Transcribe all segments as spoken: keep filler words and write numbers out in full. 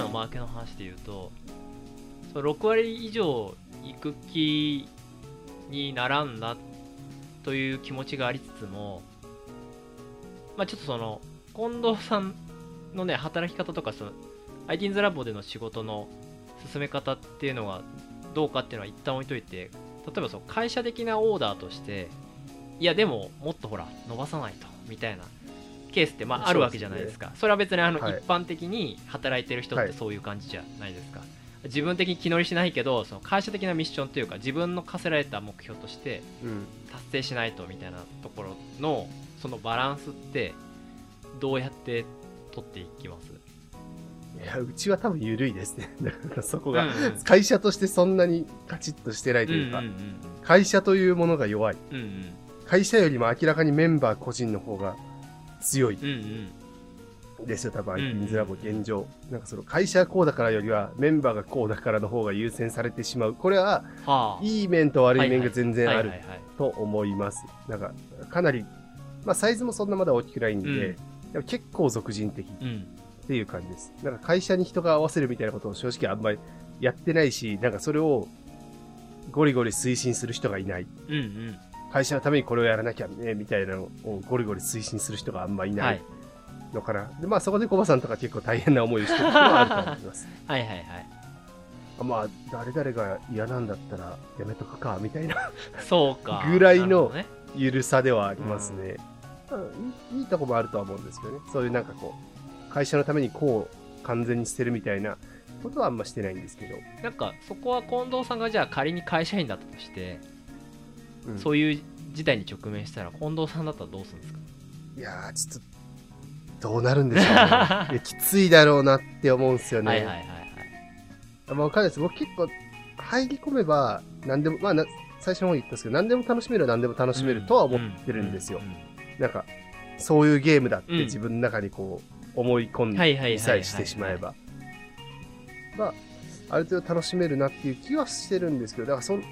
今のマーケの話で言うと、そのろくわり以上行く気にならんなという気持ちがありつつも、まあ、ちょっとその近藤さんのね働き方とか、その アイティーエヌズ ラボでの仕事の進め方っていうのはどうかっていうのは一旦置いといて、例えばその会社的なオーダーとして、いやでももっとほら伸ばさないとみたいなケースってまああるわけじゃないですか。 そうですね。それは別にあの一般的に働いてる人ってそういう感じじゃないですか、はい、自分的に気乗りしないけど、その会社的なミッションというか自分の課せられた目標として達成しないとみたいなところのそのバランスってどうやって取っていきます？いや、うちは多分緩いですね。だからそこが、うんうん、会社としてそんなにカチッとしてないというか、うんうんうん、会社というものが弱い、うんうん、会社よりも明らかにメンバー個人の方が強い、うんうん、ですよ多分アイティーエヌズラボ現状、うんうん、なんかその会社こうだからよりはメンバーがこうだからの方が優先されてしまう。これは、はあ、いい面と悪い面が全然あると思います。なんかかなり、まあ、サイズもそんなまだ大きくないんで、うん、でも結構俗人的っていう感じです、うん、なんか会社に人が合わせるみたいなことを正直あんまりやってないし、なんかそれをゴリゴリ推進する人がいない、うんうん、会社のためにこれをやらなきゃねみたいなのをゴリゴリ推進する人があんまいないのかな、はい、でまあそこでコバさんとか結構大変な思いをしてるのはあると思います。はいはいはい。まあ誰々が嫌なんだったらやめとくかみたいなそうかぐらいの緩さではありますね、うん、いいとこもあるとは思うんですけどね。そういうなんかこう会社のためにこう完全に捨てるみたいなことはあんましてないんですけど、なんかそこは近藤さんがじゃあ仮に会社員だったとしてうん、そういう事態に直面したら近藤さんだったらどうするんですか？いやーちょっとどうなるんでしょうねいやきついだろうなって思うんですよね。はいはいはい、はい、まあ分かんないです。僕結構入り込めば何でも、まあ、な最初の方に言ったんですけど何でも楽しめるは何でも楽しめるとは思ってるんですよ、うんうんうん、なんかそういうゲームだって自分の中にこう思い込んでさえしてしまえばまあある程度楽しめるなっていう気はしてるんですけど、だからそん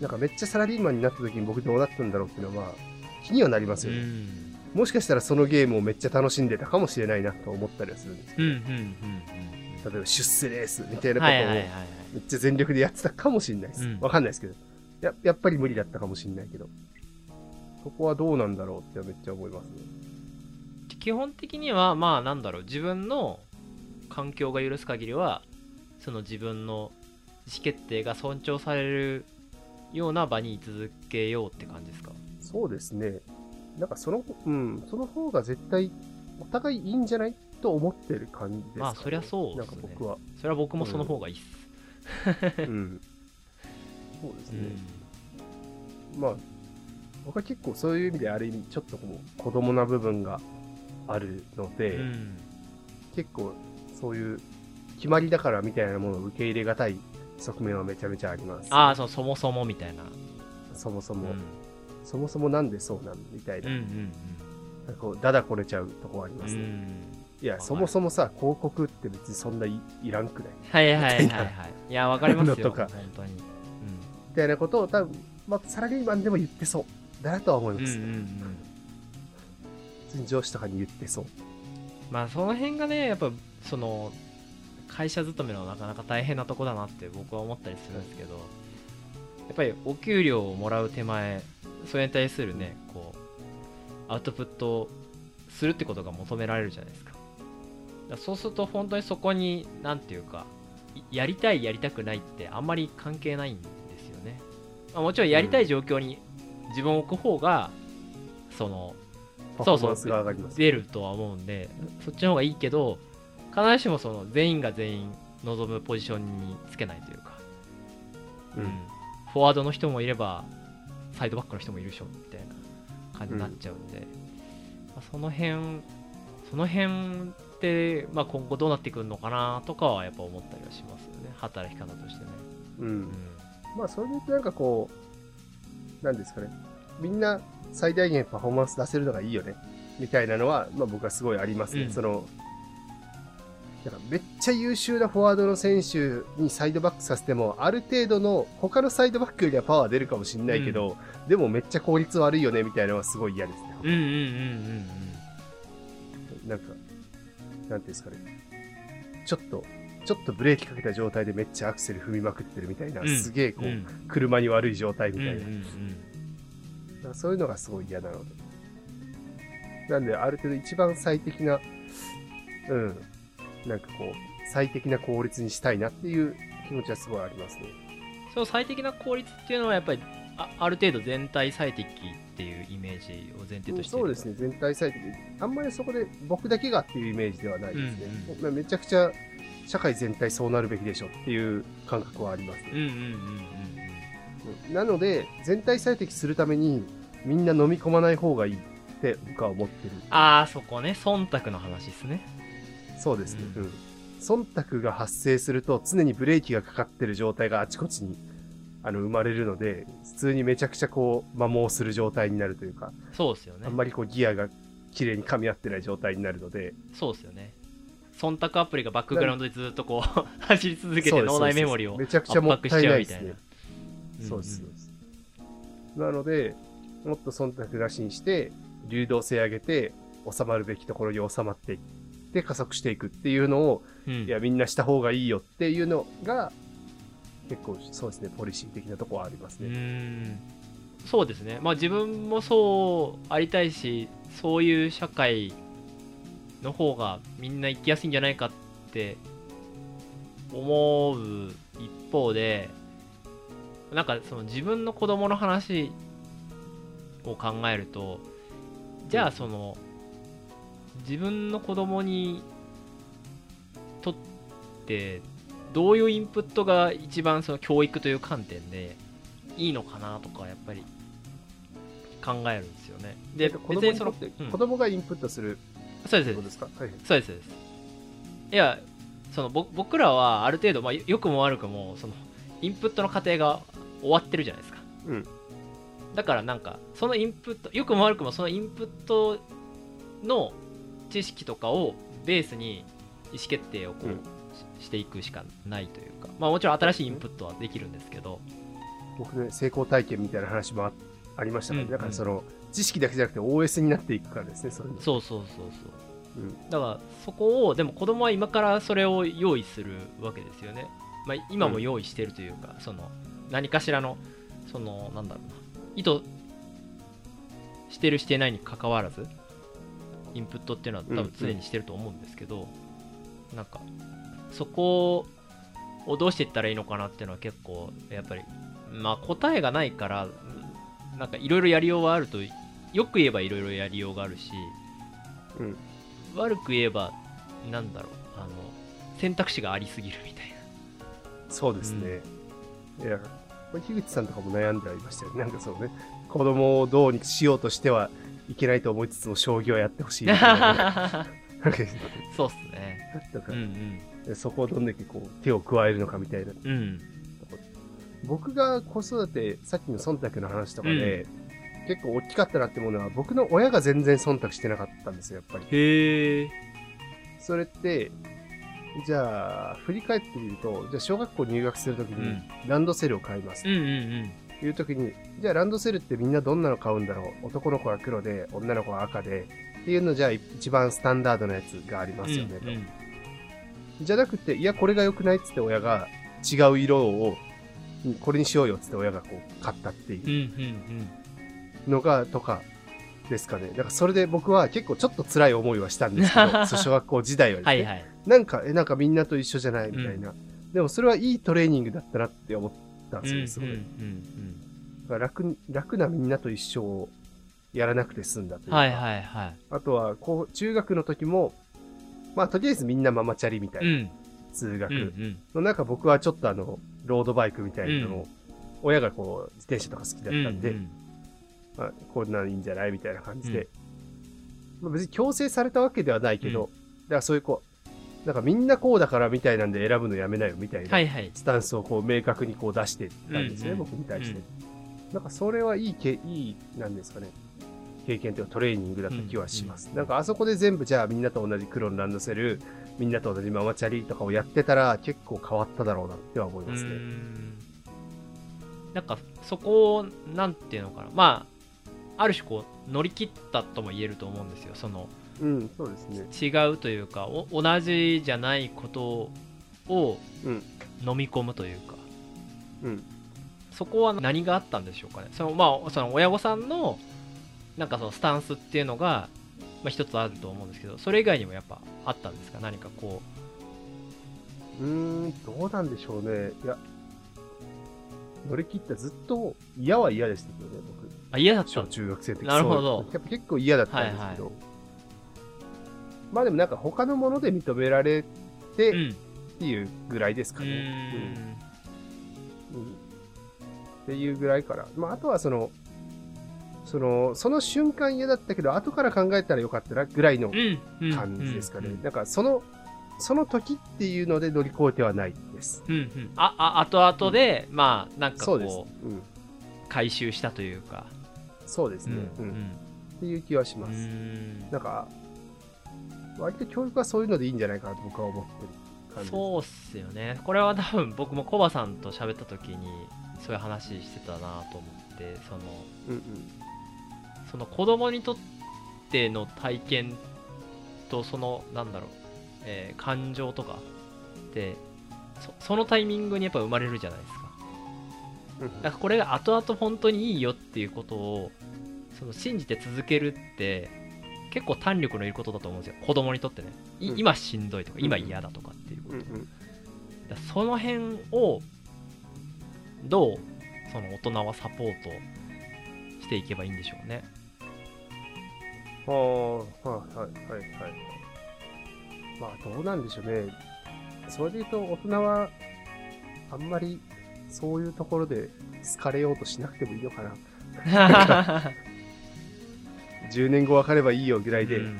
なんかめっちゃサラリーマンになった時に僕どうなったんだろうっていうのは、まあ、気にはなりますよね、うん、もしかしたらそのゲームをめっちゃ楽しんでたかもしれないなと思ったりはするんですけど、うんうんうんうん、例えば出世レースみたいなことをめっちゃ全力でやってたかもしれないです、うん、わかんないですけど や, やっぱり無理だったかもしれないけど、そこはどうなんだろうってめっちゃ思いますね。基本的にはまあなんだろう、自分の環境が許す限りはその自分の意思決定が尊重されるような場に居続けようって感じですか？そうですね。なんかその、うん、その方が絶対お互いいいんじゃないと思ってる感じですかね。まあそりゃそうですね。なんか僕はそれは僕もその方がいいっす、うんうん、そうですね、うん、まあ僕は結構そういう意味である意味ちょっとこう子供な部分があるので、うん、結構そういう決まりだからみたいなものを受け入れがたい側面はめちゃめちゃあります。ああ、そう、そもそもみたいな。そもそも、うん、そもそもなんでそうなんみたいな。うんうんうん、なんかこうだだこれちゃうとこありますね。うん、いや、そもそもさ、広告って別にそんな い, いらんくない。はいはいはいはい。いや、わかりますよ。とか本当に、うん、みたいなことを多分、まあ、サラリーマンでも言ってそうだなとは思います、ね。うんうんうん、普通に上司とかに言ってそう。まあその辺がね、やっぱその。会社勤めのなかなか大変なとこだなって僕は思ったりするんですけど、やっぱりお給料をもらう手前、それに対するねこうアウトプットするってことが求められるじゃないですか。だからそうすると本当にそこになんていうか、やりたいやりたくないってあんまり関係ないんですよね、まあ、もちろんやりたい状況に自分を置く方が、うん、そのそうそう出るとは思うんで、そっちの方がいいけど、必ずしもその全員が全員望むポジションにつけないというか、うん、フォワードの人もいればサイドバックの人もいるでしょみたいな感じになっちゃうんで、うん、まあ、その辺その辺って、まあ、今後どうなってくるのかなとかはやっぱ思ったりはしますよね、働き方としてね、うんうん、まあそれでなんかこうなんですかね、みんな最大限パフォーマンス出せるのがいいよねみたいなのは、まあ、僕はすごいありますね、うん、そのだからめっちゃ優秀なフォワードの選手にサイドバックさせても、ある程度の他のサイドバックよりはパワー出るかもしれないけど、うん、でもめっちゃ効率悪いよねみたいなのはすごい嫌ですね。うんうんうんうんうん。なんかなんていうんですかね、ちょっとちょっとブレーキかけた状態でめっちゃアクセル踏みまくってるみたいな、うん、すげえこう、うん、車に悪い状態みたいな、うんうんうん、だそういうのがすごい嫌なので、なんである程度一番最適な、うん、なんかこう最適な効率にしたいなっていう気持ちはすごいありますね。そう、最適な効率っていうのはやっぱり あ, ある程度全体最適っていうイメージを前提として、そうですね、全体最適、あんまりそこで僕だけがっていうイメージではないですね、うんうんまあ、めちゃくちゃ社会全体そうなるべきでしょっていう感覚はありますね、うんうんうんうん、なので全体最適するためにみんな飲み込まない方がいいって僕は思ってる。ああ、そこね、忖度の話ですね。そうですね、うんうん、忖度が発生すると常にブレーキがかかってる状態があちこちにあの生まれるので、普通にめちゃくちゃこう摩耗する状態になるというか、そうですよね、あんまりこうギアが綺麗に噛み合ってない状態になるので、そうですよね、忖度アプリがバックグラウンドでずっとこう走り続けて脳内メモリを圧迫しちゃうみたいな。そうです、なのでもっと忖度なしにして流動性上げて収まるべきところに収まっていって加速していくっていうのを、うん、いやみんなした方がいいよっていうのが結構そうですね、ポリシー的なところはありますね。うーん、そうですね、まあ自分もそうありたいし、そういう社会の方がみんな行きやすいんじゃないかって思う一方で、なんかその自分の子供の話を考えると、じゃあその自分の子供にとってどういうインプットが一番その教育という観点でいいのかなとかやっぱり考えるんですよね。で、子供にとって、うん、子供がインプットする。そうですそうです、はい、そうですそうです。いや、その僕らはある程度、まあ、良くも悪くもそのインプットの過程が終わってるじゃないですか、うん、だからなんかそのインプット、良くも悪くもそのインプットの知識とかをベースに意思決定をこう、うん、し, していくしかないというか、まあもちろん新しいインプットはできるんですけど、僕ね、成功体験みたいな話も あ, ありましたね、うんうん、だからその知識だけじゃなくて オーエス になっていくからですね、それに。そうそうそうそう、うん、だからそこをでも子供は今からそれを用意するわけですよね、まあ、今も用意してるというか、うん、その何かしらのそのなんだろうな、意図してるしてないにかかわらずインプットっていうのは多分常にしてると思うんですけど、うんうん、なんかそこをどうしていったらいいのかなっていうのは結構やっぱり、まあ答えがないから、なんかいろいろやりようはあると、よく言えばいろいろやりようがあるし、うん、悪く言えばなんだろう、あの選択肢がありすぎるみたいな。そうですね、うん、いやこれ樋口さんとかも悩んでありましたよね。なんかそうね、子供をどうにしようとしてはいけないと思いつつも将棋はやってほしいみたいなそうっすね、だから、うんうん、そこをどんだけこう手を加えるのかみたいな、うん、僕が子育て、さっきの忖度の話とかで、うん、結構大きかったなって思うのは、僕の親が全然忖度してなかったんですよ、やっぱり。へえ。それって、じゃあ、振り返ってみると、じゃあ、小学校入学するときに、ランドセルを買います。うんうんうんうん、いうときに、じゃあ、ランドセルってみんなどんなの買うんだろう。男の子は黒で、女の子は赤で、っていうのじゃあ、一番スタンダードなやつがありますよね、うんうん、と。じゃなくて、いや、これが良くないっつって親が、違う色を、これにしようよって親がこう買ったっていうのがとかですかね。だからそれで僕は結構ちょっと辛い思いはしたんですけど小学校時代はですね、はいはい、なんかえなんかみんなと一緒じゃないみたいな、うん、でもそれはいいトレーニングだったなって思ったんですよ、すごい、うんうんうん、だから 楽, 楽なみんなと一緒をやらなくて済んだというか、はいはいはい、あとはこう中学の時もまあとりあえずみんなママチャリみたいな、うん、通学、うんうん、の中僕はちょっとあのロードバイクみたいなのを、うん、親がこう自転車とか好きだったんで、うんうんまあ、こんなのいいんじゃないみたいな感じで、うんまあ、別に強制されたわけではないけど、うん、だからそういうこうなんかみんなこうだからみたいなんで選ぶのやめなよみたいなスタンスをこう明確にこう出してたんですね、うんうん、僕に対して、うん、なんかそれはいいけいいなんですかね、経験というかトレーニングだった気はします、うんうん、なんかあそこで全部じゃあみんなと同じ黒のランドセル、みんなと同じママチャリとかをやってたら結構変わっただろうなっては思いますね。なんかそこをなんていうのかな、まあある種こう乗り切ったとも言えると思うんですよ、そのうん、そうですね。違うというか、お同じじゃないことを飲み込むというか、うんうん、そこは何があったんでしょうかね。そのまあその親御さんのなんかそのスタンスっていうのが、まあ、一つあると思うんですけど、それ以外にもやっぱあったんですか、何かこう。うーん、どうなんでしょうね。いや、乗り切ってずっと嫌は嫌でしたけどね、僕。あ、嫌だった。小中学生的に。なるほど。やっぱ結構嫌だったんですけど。はいはい、まあでもなんか他のもので認められてっていうぐらいですかね。うんうんうん、っていうぐらいから。まああとはその、その、その瞬間嫌だったけど、後から考えたらよかったなぐらいの感じですかね。なんかその、その時っていうので乗り越えてはないです。うんうん、ああ、後々で、うん、まあなんかこう、うん、回収したというか。そうですね、うんうんうん。っていう気はします。うん、なんか割と教育はそういうのでいいんじゃないかなと僕は思ってる感じ。そうっすよね。これは多分僕もコバさんと喋った時にそういう話してたなと思って、その、うんうん、その子供にとっての体験とそのなんだろう。えー、感情とかって、そ、そのタイミングにやっぱ生まれるじゃないですか。だからこれが後々本当にいいよっていうことをその信じて続けるって結構胆力のいることだと思うんですよ、子供にとってね。い、今しんどいとか今嫌だとかっていうこと。だからその辺をどうその大人はサポートしていけばいいんでしょうね。はあ、はいはいはいはい。まあどうなんでしょうね。それで言うと大人はあんまりそういうところで好かれようとしなくてもいいのかな。じゅうねんご分かればいいよぐらいで、うん、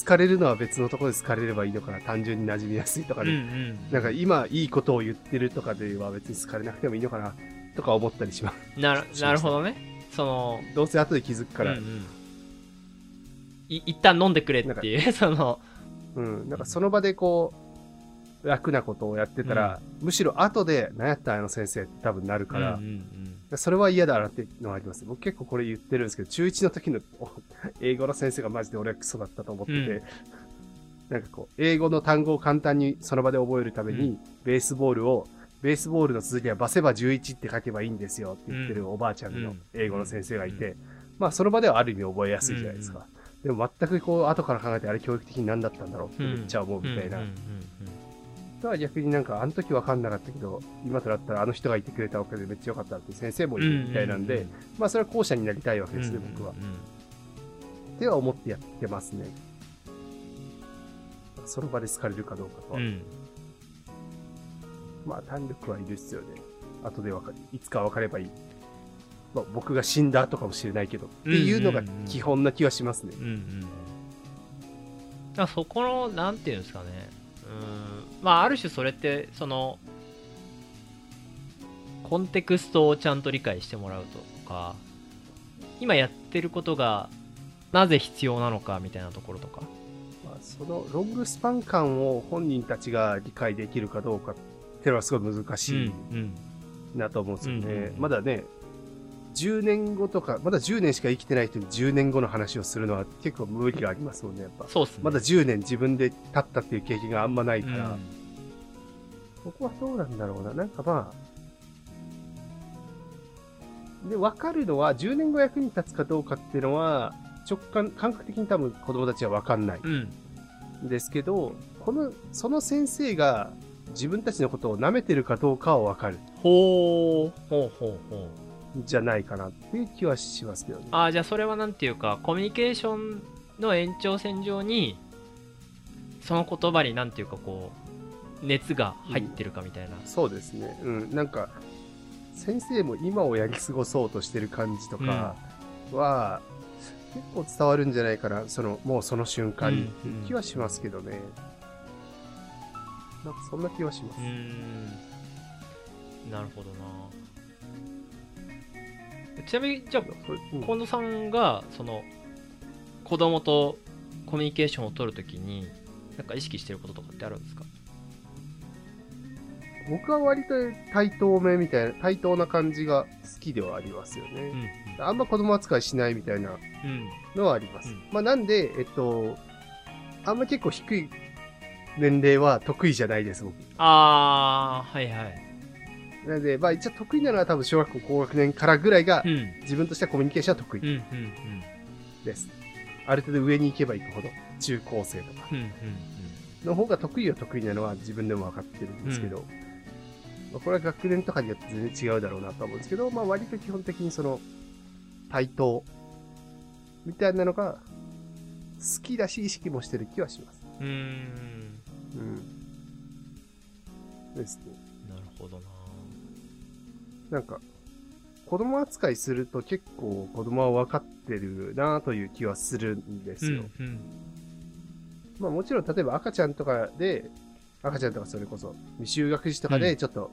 好かれるのは別のところで好かれればいいのかな。単純に馴染みやすいとかで、ね、うんうん、なんか今いいことを言ってるとかでは別に好かれなくてもいいのかなとか思ったりします。なる、なるほどね。そのどうせ後で気づくから、うんうん、い一旦飲んでくれっていうその。うん、なんかその場でこう楽なことをやってたら、うん、むしろ後で何やったあの先生って多分なるから、うんうんうん、それは嫌だなっていうのはあります。僕結構これ言ってるんですけど、中いちの時の英語の先生がマジで俺はクソだったと思ってて、うん、なんかこう英語の単語を簡単にその場で覚えるために、うん、ベースボールをベースボールの続きはバセバじゅういちって書けばいいんですよって言ってるおばあちゃんの英語の先生がいて、うんうん、まあその場ではある意味覚えやすいじゃないですか、うんうん、でも全くこう後から考えてあれ教育的に何だったんだろうってめっちゃ思うみたいな。とは逆になんかあの時分かんなかったけど今となったらあの人がいてくれたおかげでめっちゃ良かったって先生もいるみたいなんで、うんうんうん、まあそれは後者になりたいわけですね、うんうんうん、僕は。では思ってやってますね。その場で好かれるかどうかとは。うん、まあ胆力はいる必要で、後で分かる、いつか分かればいい。まあ、僕が死んだとかもしれないけど、うんうんうん、っていうのが基本な気はしますね。うんうん、だからそこのなんていうんですかね、うん、まあある種それってそのコンテクストをちゃんと理解してもらうとか、今やってることがなぜ必要なのかみたいなところとか、まあ、そのロングスパン感を本人たちが理解できるかどうかっていうのはすごい難しいなと思うんですよね。うんうんうんうん、まだね。じゅうねんごとか、まだじゅうねんしか生きてない人にじゅうねんごの話をするのは結構無理がありますもんね、やっぱ。そうっすね。まだじゅうねん自分で立ったっていう経験があんまないから、うん、ここはどうなんだろうな、なんかまあ、で、分かるのは、じゅうねんご役に立つかどうかっていうのは、直感、感覚的に多分子供たちは分かんない。うん。ですけど、この、その先生が自分たちのことを舐めてるかどうかは分かる。ほー、ほうほうほう。じゃないかなっていう気はしますけどね。ああ、じゃあそれはなんていうかコミュニケーションの延長線上にその言葉になんていうかこう熱が入ってるかみたいな、うん、そうですね、うん、なんか先生も今をやり過ごそうとしてる感じとかは、うん、結構伝わるんじゃないかな、そのもうその瞬間に、うんうん、気はしますけどね。なんかそんな気はします。うーん、なるほどな。ちなみにじゃあ近藤さんがその子供とコミュニケーションを取るときになんか意識してることとかってあるんですか？僕は割と対等めみたいな対等な感じが好きではありますよね。あんま子供扱いしないみたいなのはあります。うん、まあなんで、えっと、あんま結構低い年齢は得意じゃないです、僕。あー、はいはい。なので、まあ一応得意なのは多分小学校高学年からぐらいが、うん、自分としてはコミュニケーションは得意です。うんうんうん、ある程度上に行けば行くほど、中高生とかの方が得意は得意なのは自分でも分かってるんですけど、うんまあ、これは学年とかによって全然違うだろうなと思うんですけど、まあ割と基本的にその、対等みたいなのが好きだし意識もしてる気はします。うーん。うん。ですね。なるほどな。なんか子供扱いすると結構子供は分かってるなという気はするんですよ。うんうん、まあもちろん例えば赤ちゃんとかで赤ちゃんとかそれこそ未就学児とかでちょっと、うん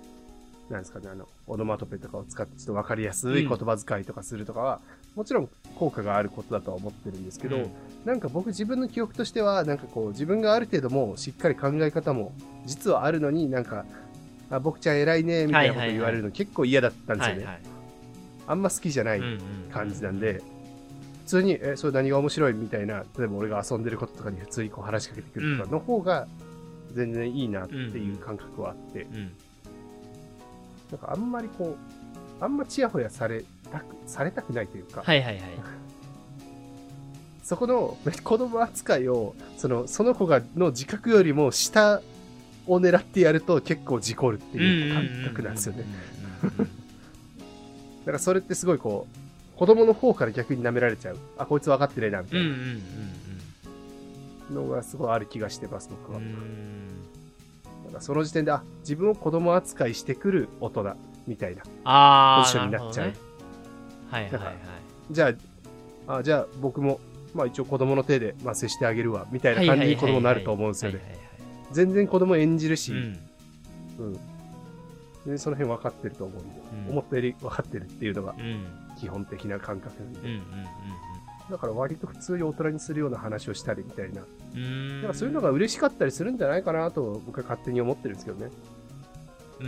なんですかね、あの、オノマトペとかを使ってちょっとわかりやすい言葉遣いとかするとかは、うん、もちろん効果があることだとは思ってるんですけど、うん、なんか僕自分の記憶としては、なんかこう自分がある程度もうしっかり考え方も実はあるのになんか、あ、僕ちゃん偉いね、みたいなこと言われるの結構嫌だったんですよね。はいはいはい、あんま好きじゃない感じなんで、普通に、え、それ何が面白いみたいな、例えば俺が遊んでることとかに普通にこう話しかけてくるとかの方が全然いいなっていう感覚はあって、うんうんうんなんかあんまりこう、あんまちやほやされたく、されたくないというか。はいはいはい。そこの子供扱いを、その、その子が、の自覚よりも下を狙ってやると結構事故るっていう感覚なんですよね。だからそれってすごいこう、子供の方から逆に舐められちゃう。あ、こいつ分かってねえな、みたいな。うんうんうんうん。のがすごいある気がしてます、僕は。その時点であ自分を子供扱いしてくる大人みたいなポジションになっちゃう、ね、はいはいはいじゃあ、あじゃあ僕も、まあ、一応子供の手で、まあ、接してあげるわみたいな感じに子供になると思うんですよね全然子供演じるし、うんうん、でその辺分かってると思うんで、うん、思ったより分かってるっていうのが基本的な感覚なんで、うんうんうんうん、だから割と普通に大人にするような話をしたりみたいなだからそういうのが嬉しかったりするんじゃないかなと僕は勝手に思ってるんですけどねうんう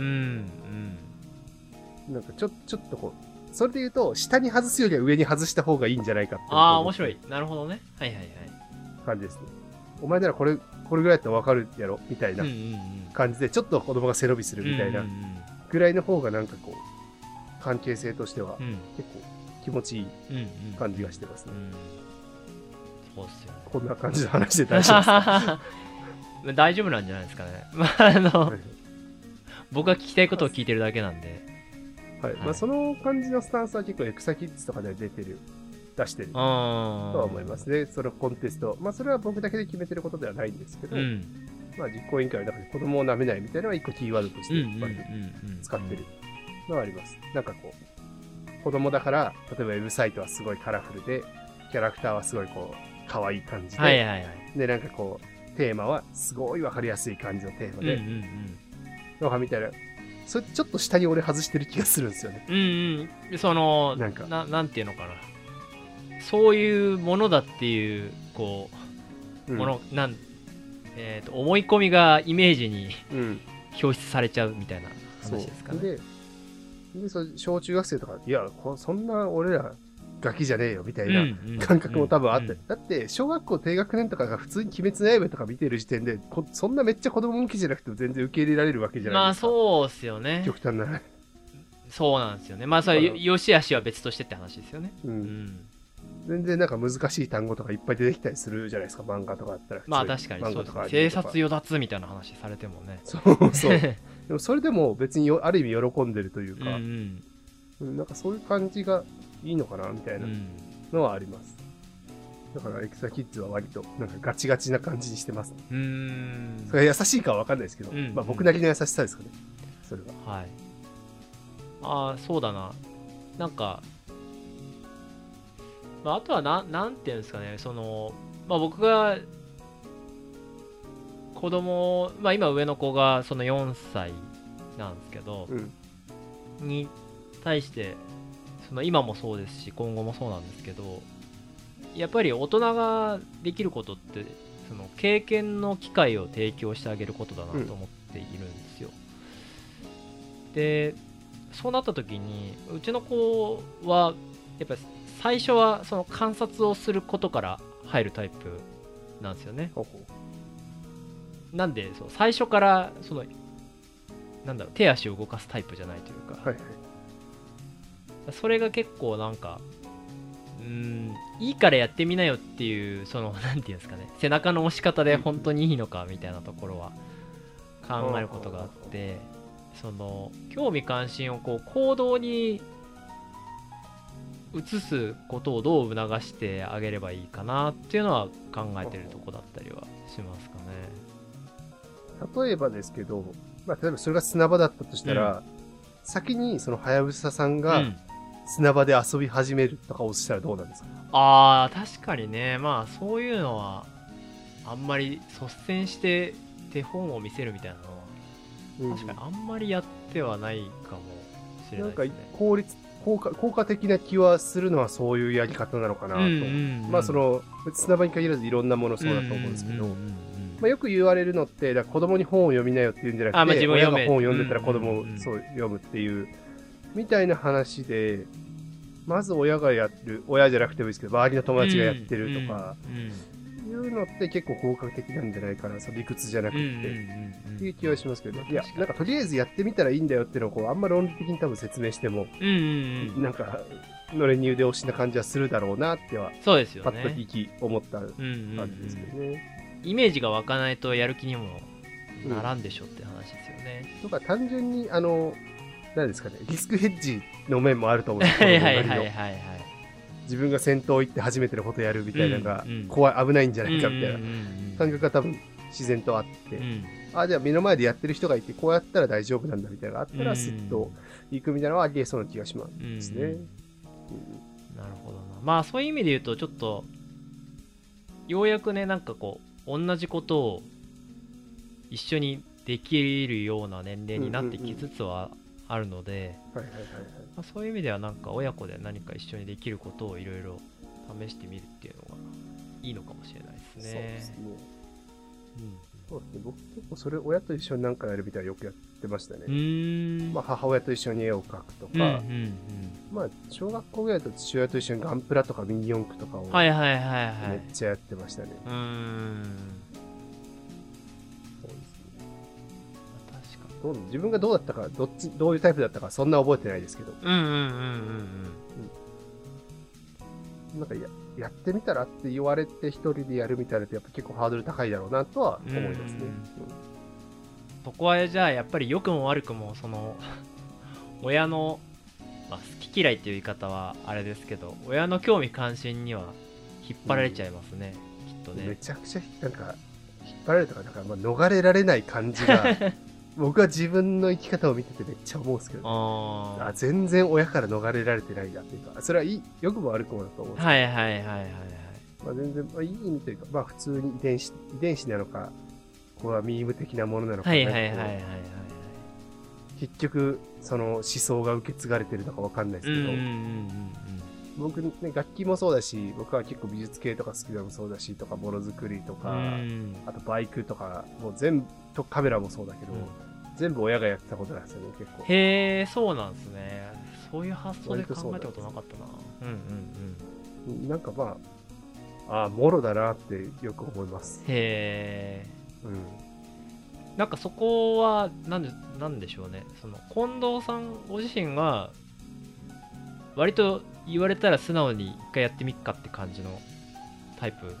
んなんかちょ、ちょっとこうそれで言うと下に外すよりは上に外した方がいいんじゃないかってああ面白いなるほどねはいはいはい感じですねお前ならこれこれぐらいだったら分かるやろみたいな感じでちょっと子供が背伸びするみたいなぐらいの方がなんかこう関係性としては結構気持ちいい感じがしてますね、うんうんうんそうっすよね、こんな感じの話で大丈夫ですか大丈夫なんじゃないですかね、まああのはい、僕が聞きたいことを聞いてるだけなんで、はいはいまあ、その感じのスタンスは結構エクサキッズとかで出てる出してるとは思いますねそのコンテスト、まあ、それは僕だけで決めてることではないんですけど、うんまあ、実行委員会の中で子供を舐めないみたいなのはいっこキーワードとして使ってるのはありますなんかこう子供だから例えばウェブサイトはすごいカラフルでキャラクターはすごいこう可愛い感じで、はいはいはい、でなんかこうテーマはすごい分かりやすい感じのテーマで、うんうんうん、なんかみたいなそれちょっと下に俺外してる気がするんですよね。うんうん、そのなんか な, なんていうのかな、そういうものだっていうこう、うん、ものなん、えー、と思い込みがイメージに、うん、表出されちゃうみたいな話ですかね。ででそ小中学生とかいやそんな俺らガキじゃねえよみたいな感覚も多分あって、うんうんうんうん、だって小学校低学年とかが普通に鬼滅の刃とか見てる時点でそんなめっちゃ子供向きじゃなくても全然受け入れられるわけじゃないですか。まあそうですよね。極端な。そうなんですよね。まあそれ良し悪しは別としてって話ですよね。うんうん、全然なんか難しい単語とかいっぱい出てきたりするじゃないですか漫画とかだったら。まあ確かにそうですね。生殺与奪みたいな話されてもね。そうそう。でもそれでも別にある意味喜んでるというか、うんうん、なんかそういう感じが。いいのかなみたいなのはあります、うん、だからエクサキッズは割となんかガチガチな感じにしてます、ね、うーんそれ優しいかは分かんないですけど、うんうんまあ、僕なりの優しさですかねそれは、はい、ああそうだななんか、まあ、あとは な, なんていうんですかねその、まあ、僕が子供、まあ、今上の子がそのよんさいなんですけど、うん、に対して今もそうですし今後もそうなんですけどやっぱり大人ができることってその経験の機会を提供してあげることだなと思っているんですよ、うん、でそうなった時にうちの子はやっぱ最初はその観察をすることから入るタイプなんですよね。ほうほう。なんでそう最初からそのなんだろう手足を動かすタイプじゃないというか、はいはい、それが結構なんかうーんいいからやってみなよっていうそのなんていうんですかね、背中の押し方で本当にいいのかみたいなところは考えることがあって、その興味関心をこう行動に移すことをどう促してあげればいいかなっていうのは考えてるとこだったりはしますかね。例えばですけど、まあ、例えばそれが砂場だったとしたら、うん、先にそのはやぶささんが、うん砂場で遊び始めるとかをしたらどうなんですか。あー確かにね、まあそういうのはあんまり率先して手本を見せるみたいなのは確かにあんまりやってはないかもしれないですね。なんか効率効果、効果的な気はするのはそういうやり方なのかなと、うんうんうんうん、まあその砂場に限らずいろんなものそうだと思うんですけど、よく言われるのってだから子供に本を読みなよっていうんじゃなくて、あ、まあ、自分親が本を読んでたら子供をそう読むっていうみたいな話で、まず親がやる、親じゃなくてもいいですけど周りの友達がやってるとか、うんうんうん、いうのって結構効果的なんじゃないかな、その理屈じゃなくて、うんうんうんうん、っていう気はしますけど、いやなんかとりあえずやってみたらいいんだよっていうのをこうあんま論理的に多分説明しても、うんうんうん、なんかのれんに腕押しな感じはするだろうなってはそうですよね、パッと聞き思った感じですけどね、うんうんうん、イメージが湧かないとやる気にもならんでしょって話ですよね、うん、とか単純にあの何ですかね、リスクヘッジの面もあると思うんですけど、はいはいはいはい、自分が先頭行って初めてのことやるみたいなのが怖い、うんうん、危ないんじゃないかみたいな感覚が多分自然とあって、うん、あじゃあ目の前でやってる人がいてこうやったら大丈夫なんだみたいなのがあったらスッと行くみたいなのはありえそうな気がしますね、うんうんうん、なるほどな。まあそういう意味で言うとちょっとようやくねなんかこう同じことを一緒にできるような年齢になってきつつは、うんうんうんあるので、はいはいはいはい、まあ、そういう意味ではなんか親子で何か一緒にできることをいろいろ試してみるっていうのがいいのかもしれないですね。そうですね、うん、そうですね。僕結構それ親と一緒に何かやるみたいなよくやってましたね。うーん、まあ、母親と一緒に絵を描くとか、うんうんうん、まあ小学校ぐらいだと父親と一緒にガンプラとかミニ四駆とかをめっちゃやってましたね。うーん、どう自分がどうだったかどっちどういうタイプだったかそんな覚えてないですけど、うんうんうんうんうん、なんか や, やってみたらって言われて一人でやるみたいなとやっぱ結構ハードル高いだろうなとは思いますね、うんうん、そこはじゃあやっぱり良くも悪くもその親の、まあ、好き嫌いっていう言い方はあれですけど親の興味関心には引っ張られちゃいますね、うん、きっとね。めちゃくちゃなんか引っ張られたかなんかまあ逃れられない感じが僕は自分の生き方を見ててめっちゃ思うんですけど、ね、ああ全然親から逃れられてないなっていうか、それはいい良くも悪くもだと思うんですけど、はいはいはいはい、はい、まあ、全然、まあ、いい意味というか、まあ、普通に遺伝子、遺伝子なのかこれはミーム的なものなのか、はいはいはいはいはい、結局その思想が受け継がれてるのかわかんないですけど、うんうんうんうん、僕ね楽器もそうだし僕は結構美術系とか好きなのもそうだしとかものづくりとか、うん、あとバイクとかもう全部とカメラもそうだけど、うん、全部親がやってたことなんですよね結構。へえ、そうなんですね。そういう発想で考えたことなかったな。うんうんうん。なんかまああもろだなってよく思います。へえ。うん。なんかそこはなんでなんでしょうね。その近藤さんご自身が割と言われたら素直に一回やってみっかって感じのタイプ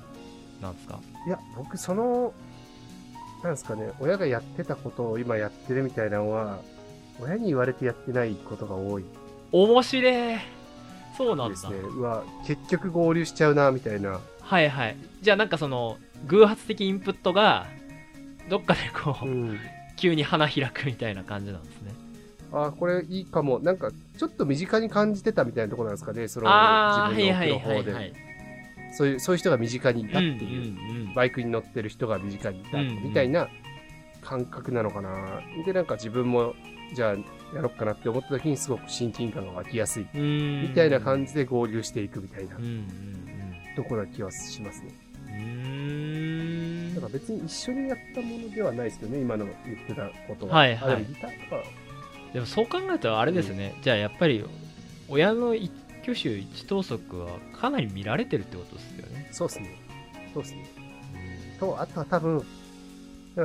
なんですか。いや僕そのなんですかね、親がやってたことを今やってるみたいなのは親に言われてやってないことが多い。面白い。そうなんだですね。うわ結局合流しちゃうなみたいな。はいはい。じゃあなんかその偶発的インプットがどっかでこう、うん、急に花開くみたいな感じなんですね。あこれいいかも。なんかちょっと身近に感じてたみたいなところなんですかね。その自分の奥の方でそういう、そういう人が身近にいたっていう、うんうんうん、バイクに乗ってる人が身近にいたみたいな感覚なのかな、うんうん、でなんか自分もじゃあやろっかなって思った時にすごく親近感が湧きやすいみたいな感じで合流していくみたいなところな気はしますね。うーん、だから別に一緒にやったものではないですけどね今の言ってたことは、はいはい、あれギターとかでもそう考えたらあれですね、うん、じゃあやっぱり親の一九州一等足はかなり見られてるってことですよね。そうですね。そうですね。と、あとは多分、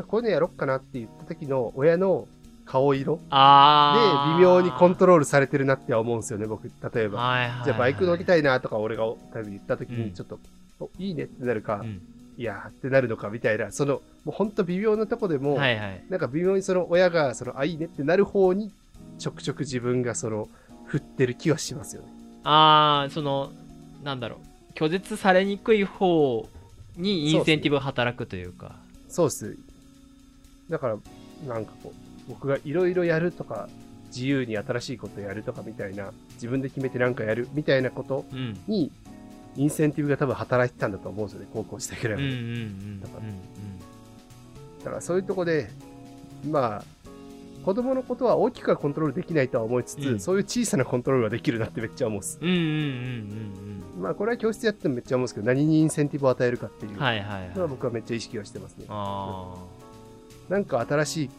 こういうのやろっかなって言った時の親の顔色あで微妙にコントロールされてるなって思うんですよね、僕。例えば、はいはいはい、じゃあバイク乗りたいなとか俺が多分言った時にちょっと、うん、いいねってなるか、うん、いやってなるのかみたいな、そのもうほんと微妙なとこでも、はいはい、なんか微妙にその親がそのあいいねってなる方にちょくちょく自分がその振ってる気はしますよね。ああ、そのなんだろう、拒絶されにくい方にインセンティブ働くというか。そうですね。だからなんかこう僕がいろいろやるとか自由に新しいことやるとかみたいな、自分で決めてなんかやるみたいなことにインセンティブが多分働いてたんだと思うんですよね、高校時代ぐらいまで。うんうんうんうん、だから、うんうん、だからそういうとこでまあ子供のことは大きくはコントロールできないとは思いつつ、うん、そういう小さなコントロールはできるなってめっちゃ思うんです。うんうんうんうん、まあこれは教室やってもめっちゃ思うんですけど、何にインセンティブを与えるかっていうのは、はいはいはい、僕はめっちゃ意識はしてますね。あ、うん、なんか新しい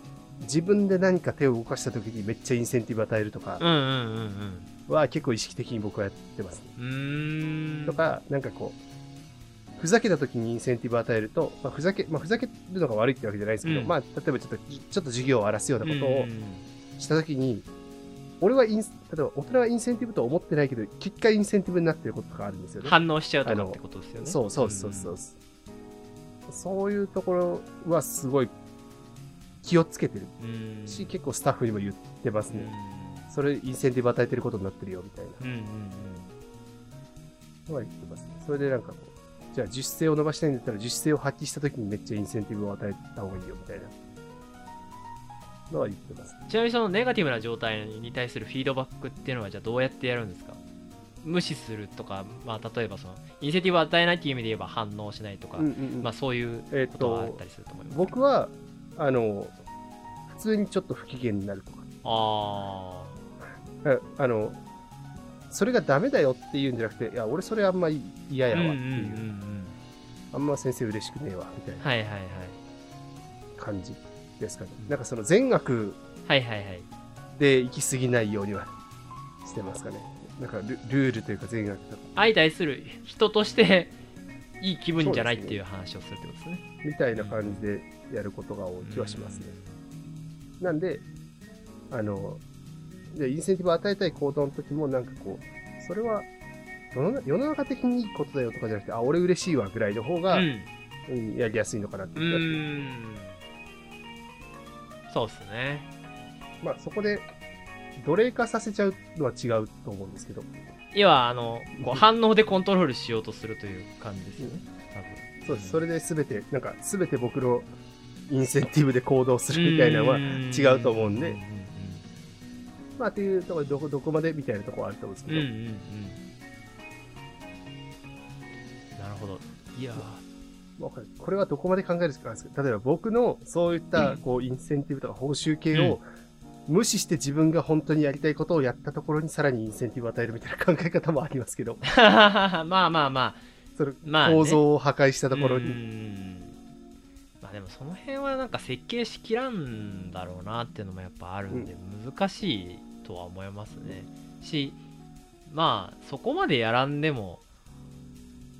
自分で何か手を動かした時にめっちゃインセンティブ与えるとかは結構意識的に僕はやってますね。うーん、とかなんかこうふざけた時にインセンティブ与えると、まあ ふざけまあ、ふざけるのが悪いってわけじゃないですけど、うんまあ、例えばちょっと、ちょっと授業を荒らすようなことをした時に、俺はイン例えば大人はインセンティブと思ってないけど結果インセンティブになってることとかあるんですよね。反応しちゃうとかってことですよね。そうそうそうそう、うん、そういうところはすごい気をつけてるし、結構スタッフにも言ってますね。それインセンティブ与えてることになってるよみたいな、うんうんうん、は言ってますね。それでなんかこう、じゃあ自主性を伸ばしたいんだったら自主性を発揮したときにめっちゃインセンティブを与えた方がいいよみたいなのは言ってます、ね。ちなみにそのネガティブな状態に対するフィードバックっていうのはじゃあどうやってやるんですか？無視するとか、まあ、例えばそのインセンティブを与えないっていう意味で言えば反応しないとか、うんうんうん、まあ、そういうことがあったりすると思います、えー、僕はあの普通にちょっと不機嫌になるとか、ああのそれがダメだよっていうんじゃなくて、いや俺それあんまり嫌やわっていう、うんうんうんうん、あんま先生嬉しくねえわみたいな、はいはいはい、感じですかね。なんかその善悪で行き過ぎないようにはしてますかね。なんか ル, ルールというか善悪とか相対する人としていい気分じゃないっていう話をするってことですね。みたいな感じでやることが多い気はしますね。うん、なんで、あの、で、インセンティブを与えたい行動の時も、なんかこう、それは世の中的にいいことだよとかじゃなくて、あ、俺嬉しいわぐらいの方が、うんうん、やりやすいのかなって気がして。うん。そうですね。まあ、そこで、奴隷化させちゃうのは違うと思うんですけど。要はあのこう反応でコントロールしようとするという感じですよね、うん、多分。そうです。それで全てなんか全て僕のインセンティブで行動するみたいなのは違うと思うんで、うんうんうん、まあっていうところでどこ、どこまでみたいなところはあると思うんですけど、うんうんうん、なるほど。いやこれはどこまで考えるしかないですけど、例えば僕のそういったこうインセンティブとか報酬系を、うん無視して自分が本当にやりたいことをやったところにさらにインセンティブを与えるみたいな考え方もありますけどまあまあまあそれ、まあね、構造を破壊したところに、うん、まあでもその辺はなんか設計しきらんだろうなっていうのもやっぱあるんで難しいとは思いますね、うん、しまあそこまでやらんでも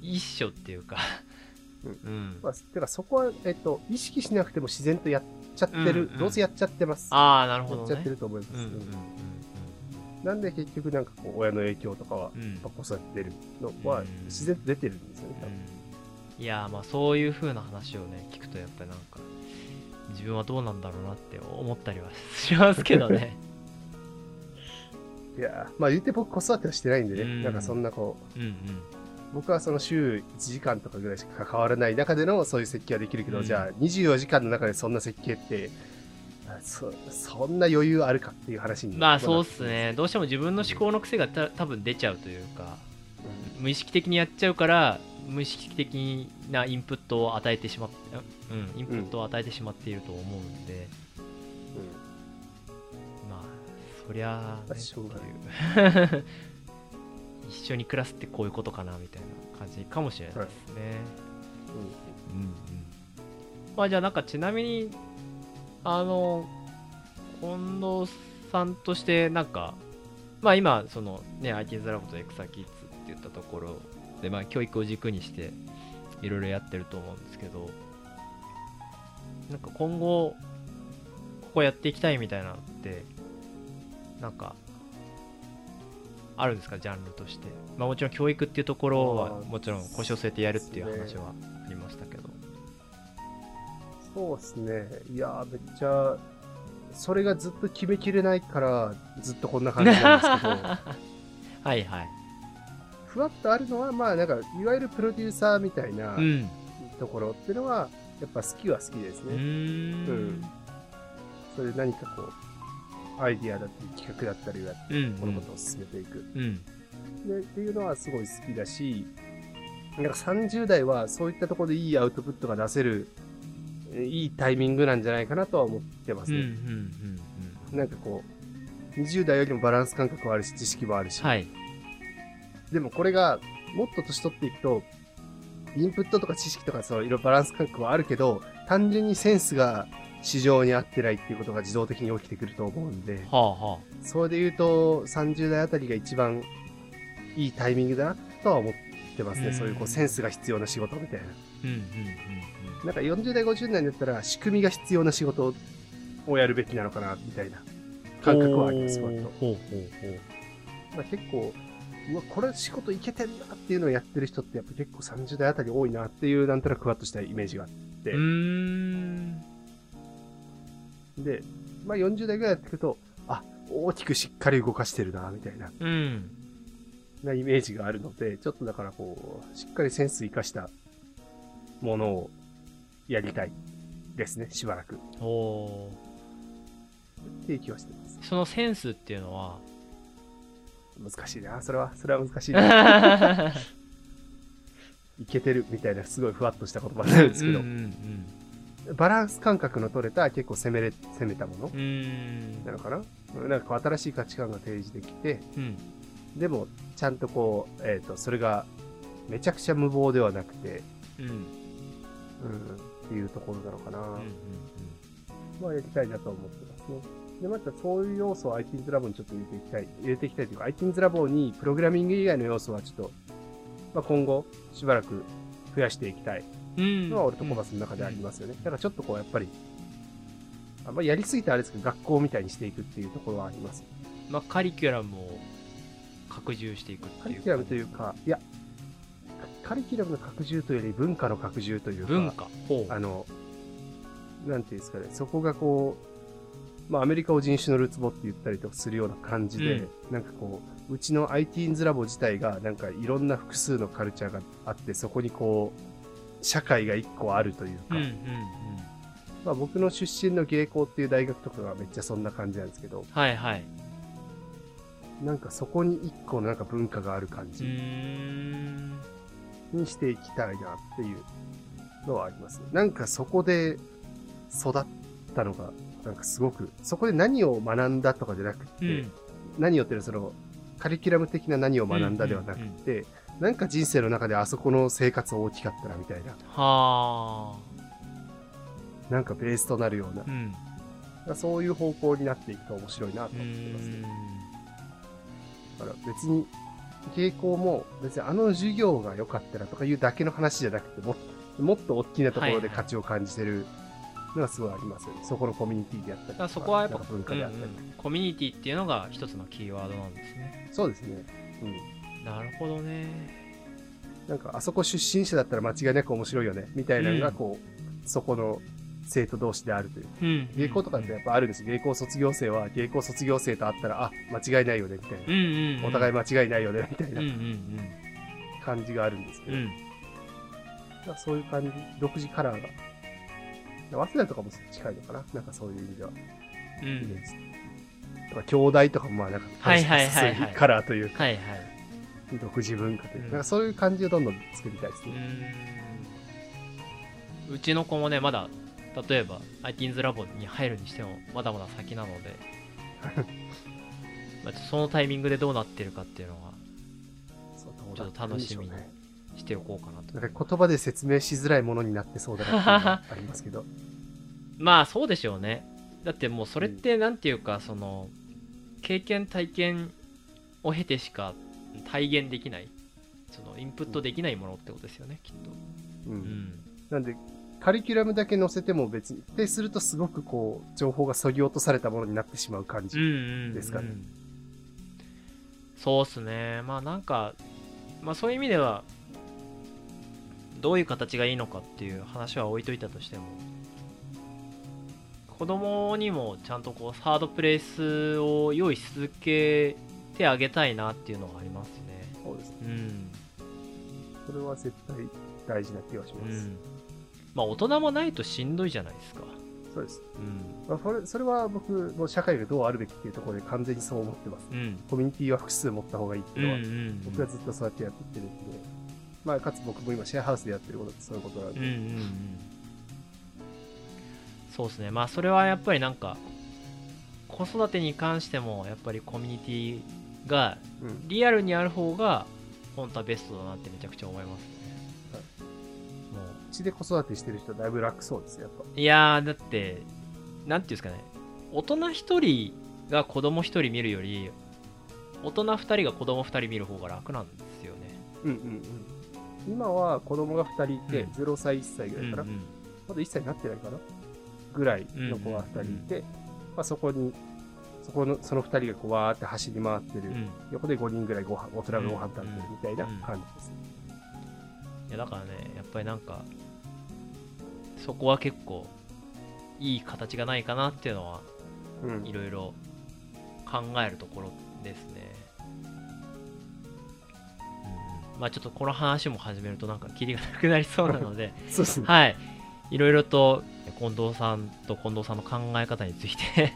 一緒っていうかうん、うんまあ、てかそこは、えっと、意識しなくても自然とやってちゃってる、うんうん、どうせやっちゃってます。ああなるほど、ね、やっちゃってると思います、うんうんうんうん、なんで結局なんかこう親の影響とかは子育てるのは自然と出てるんですよね、うんうん、多分。いやまあそういう風な話をね聞くとやっぱりなんか自分はどうなんだろうなって思ったりはしますけどねいやまあ言って僕子育てはしてないんでね、うん、なんかそんなこう、うんうん、僕はその週いちじかんとかぐらいしか関わらない中でのそういう設計はできるけど、うん、じゃあにじゅうよじかんの中でそんな設計って、そ, そんな余裕あるかっていう話に。まあそうっすね。どうしても自分の思考の癖がた多分出ちゃうというか、うん、無意識的にやっちゃうから、無意識的なインプットを与えてしまって、うん、インプットを与えてしまっていると思うんで、うん、まあそりゃあ、ね、しょうがない。一緒に暮らすってこういうことかなみたいな感じかもしれないですね、はい、うんうん、まあじゃあなんかちなみにあの近藤さんとしてなんかまあ今そのね アイティー ズラボとエクサキッズっていったところで、まあ教育を軸にしていろいろやってると思うんですけど、なんか今後ここやっていきたいみたいなのってなんかあるんですか、ジャンルとして。まあもちろん教育っていうところはもちろん腰を据えてやるっていう話はありましたけど。そうですね。いやーめっちゃそれがずっと決めきれないからずっとこんな感じなんですけどはいはい、ふわっとあるのはまあなんかいわゆるプロデューサーみたいなところっていうのはやっぱ好きは好きですね。うん、うん、それで何かこうアイディアだったり企画だったりをやって、うん、このことを進めていく、うん、でっていうのはすごい好きだし、なんかさんじゅう代はそういったところでいいアウトプットが出せるいいタイミングなんじゃないかなとは思ってますね。うんうんうんうん、なんかこうにじゅう代よりもバランス感覚はあるし知識もあるし、はい、でもこれがもっと年取っていくとインプットとか知識とかそういろいろバランス感覚はあるけど単純にセンスが市場に合ってないっていうことが自動的に起きてくると思うんで、はあはあ、それで言うとさんじゅう代あたりが一番いいタイミングだなとは思ってますね。うん、そういうこうセンスが必要な仕事みたいな。うんうんうん、なんかよんじゅう代ごじゅう代になったら仕組みが必要な仕事をやるべきなのかなみたいな感覚はあります。ほうほうほう、まあ、結構うわこれ仕事いけてんなっていうのをやってる人ってやっぱ結構さんじゅう代あたり多いなっていうなんとなくふわっとしたイメージがあって、うーんで、まあ、よんじゅう代ぐらいやってくるとあ大きくしっかり動かしてるなみたいな、うん、なイメージがあるので、ちょっとだからこうしっかりセンス生かしたものをやりたいですね、しばらく。おーっていう気はしてます。そのセンスっていうのは難しいな、それはそれは難しいなイケてるみたいなすごいふわっとした言葉になるんですけど、うんうんうん、バランス感覚の取れた結構攻めれ攻めたものうんなのかな。なんかこう新しい価値観が提示できて、うん、でもちゃんとこう、えーと、それがめちゃくちゃ無謀ではなくて、うんうんっていうところなのかな。うんうんうん、まあやりたいなと思ってますね。でまたそういう要素を アイティー ズラボにちょっと入れていきたい入れていきたいというか アイティー ズラボにプログラミング以外の要素はちょっと、まあ、今後しばらく増やしていきたいのは俺とコバスの中でありますよね。うんうん、だからちょっとこうやっぱりあんまりやりすぎたらあれですけど学校みたいにしていくっていうところはあります。まあカリキュラムを拡充していくっていうカリキュラムというかいや。カリキュラムの拡充というより文化の拡充というか、文化ほうあのなんていうんですかね、そこがこう、まあ、アメリカを人種のるつぼって言ったりとかするような感じで、うん、なんかこううちの アイティー ズラボ自体がなんかいろんな複数のカルチャーがあってそこにこう社会が一個あるというか、うんうんうんまあ、僕の出身の芸工っていう大学とかがめっちゃそんな感じなんですけど、はいはい、なんかそこに一個のなんか文化がある感じ。うーんにしていきたいなっていうのはありますね。なんかそこで育ったのがなんかすごくそこで何を学んだとかじゃなくて、うん、何をっていうのはそのカリキュラム的な何を学んだではなくて、うんうんうん、なんか人生の中であそこの生活大きかったなみたいなはなんかベースとなるような、うん、そういう方向になっていくと面白いなと思ってますね。だから別に傾向も別にあの授業が良かったらとかいうだけの話じゃなくてもっと、もっと大きなところで価値を感じてるのがすごいありますよね。はいはい、そこのコミュニティであったりとかそこはやっぱ文化であったり、うんうん、コミュニティっていうのが一つのキーワードなんですね。そうですね、うん、なるほどね。なんかあそこ出身者だったら間違いなく面白いよねみたいなのがこう、うん、そこの生徒同士であるという、うん、芸工とかってやっぱあるんですよ。芸工卒業生は芸工卒業生と会ったらあ間違いないよねみたいな、うんうんうん、お互い間違いないよねみたいな感じがあるんですけど、うんうんうん、そういう感じ独自カラーが早稲田とかも近いのかな、なんかそういう意味では、うん、イメージとか京大とかもまあなんか大したカラーというか、はいはいはいはい、独自文化というか、うん、なんかそういう感じをどんどん作りたいですね。うん、うちの子もねまだ例えば アイティー ズラボに入るにしてもまだまだ先なのでまあそのタイミングでどうなってるかっていうのはちょっと楽しみにしておこうかなと。なんか言葉で説明しづらいものになってそうだなってありますけどまあそうでしょうね。だってもうそれってなんていうかその経験体験を経てしか体現できない、そのインプットできないものってことですよね、きっと。うんうん、なんでカリキュラムだけ載せても別にってするとすごくこう情報が削ぎ落とされたものになってしまう感じですかね。うんうんうん、そうですね。まあなんか、まあ、そういう意味ではどういう形がいいのかっていう話は置いといたとしても、子供にもちゃんとこうサードプレイスを用意し続けてあげたいなっていうのがありますね。そうですね。うん、それは絶対大事な気がします。うん、まあ大人もないとしんどいじゃないですか。そうです。うん。まあ、それ、それは僕も社会がどうあるべきっていうところで完全にそう思ってます。うん、コミュニティは複数持った方がいいっていうのは、うんうんうん、僕はずっとそうやってやっていってるんで、まあかつ僕も今シェアハウスでやってることってそういうことなんで。うんうんうん、そうですね。まあそれはやっぱりなんか子育てに関してもやっぱりコミュニティがリアルにある方が本当はベストだなってめちゃくちゃ思いますね。はい、もううちで子育てしてる人はだいぶ楽そうですよ、やっぱ。いやーだってなんていうんですかね、大人一人が子供一人見るより大人二人が子供二人見る方が楽なんですよね。うんうんうん。今は子供が二人いて、うん、ゼロさいいっさいぐらいかな、うんうん、まだいっさいになってないかなぐらいの子が二人いて、うんうんうん、まあ、そこにそこのそのふたりがこうわーって走り回ってる、うん、横でごにんぐらいご飯大人がご飯食べてるみたいな感じですね。うんうん、いやだからね、やっぱりなんかそこは結構いい形がないかなっていうのは、うん、いろいろ考えるところですね。うん、まあちょっとこの話も始めるとなんかキリがなくなりそうなのでそうですね、はい、いろいろと近藤さんと近藤さんの考え方について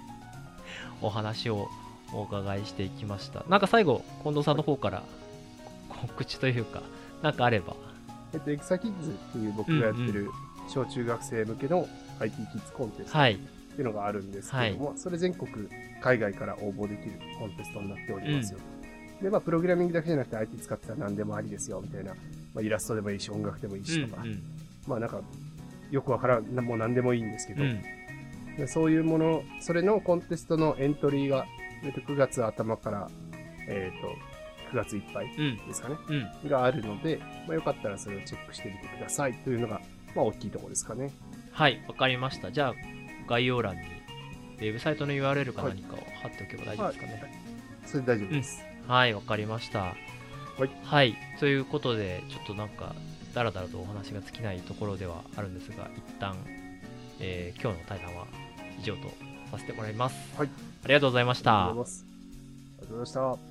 お話をお伺いしていきました。なんか最後近藤さんの方から告知というかなんかあれば。えっとエクサキッズっていう僕がやってる小中学生向けの アイティー キッズコンテストっていうのがあるんですけども、はい、それ全国海外から応募できるコンテストになっておりますよ。うん、でまあプログラミングだけじゃなくて アイティー 使ってたら何でもありですよみたいな、まあ、イラストでもいいし音楽でもいいしとか、うんうん、まあなんかよくわからんもう何でもいいんですけど。うん、そういうもの、それのコンテストのエントリーがくがつ頭から、えー、とくがついっぱいですかね、うんうん、があるので、まあ、よかったらそれをチェックしてみてくださいというのが、まあ、大きいところですかね。はい、わかりました。じゃあ概要欄にウェブサイトの ユーアールエル か何かを貼っておけば大丈夫ですかね。はいはい、それで大丈夫です。うん、はい、わかりました。はい、はい、ということでちょっとなんかだらだらとお話が尽きないところではあるんですが、一旦、えー、今日の対談は以上とさせてもらいます。はい、ありがとうございました。ありがとうございました。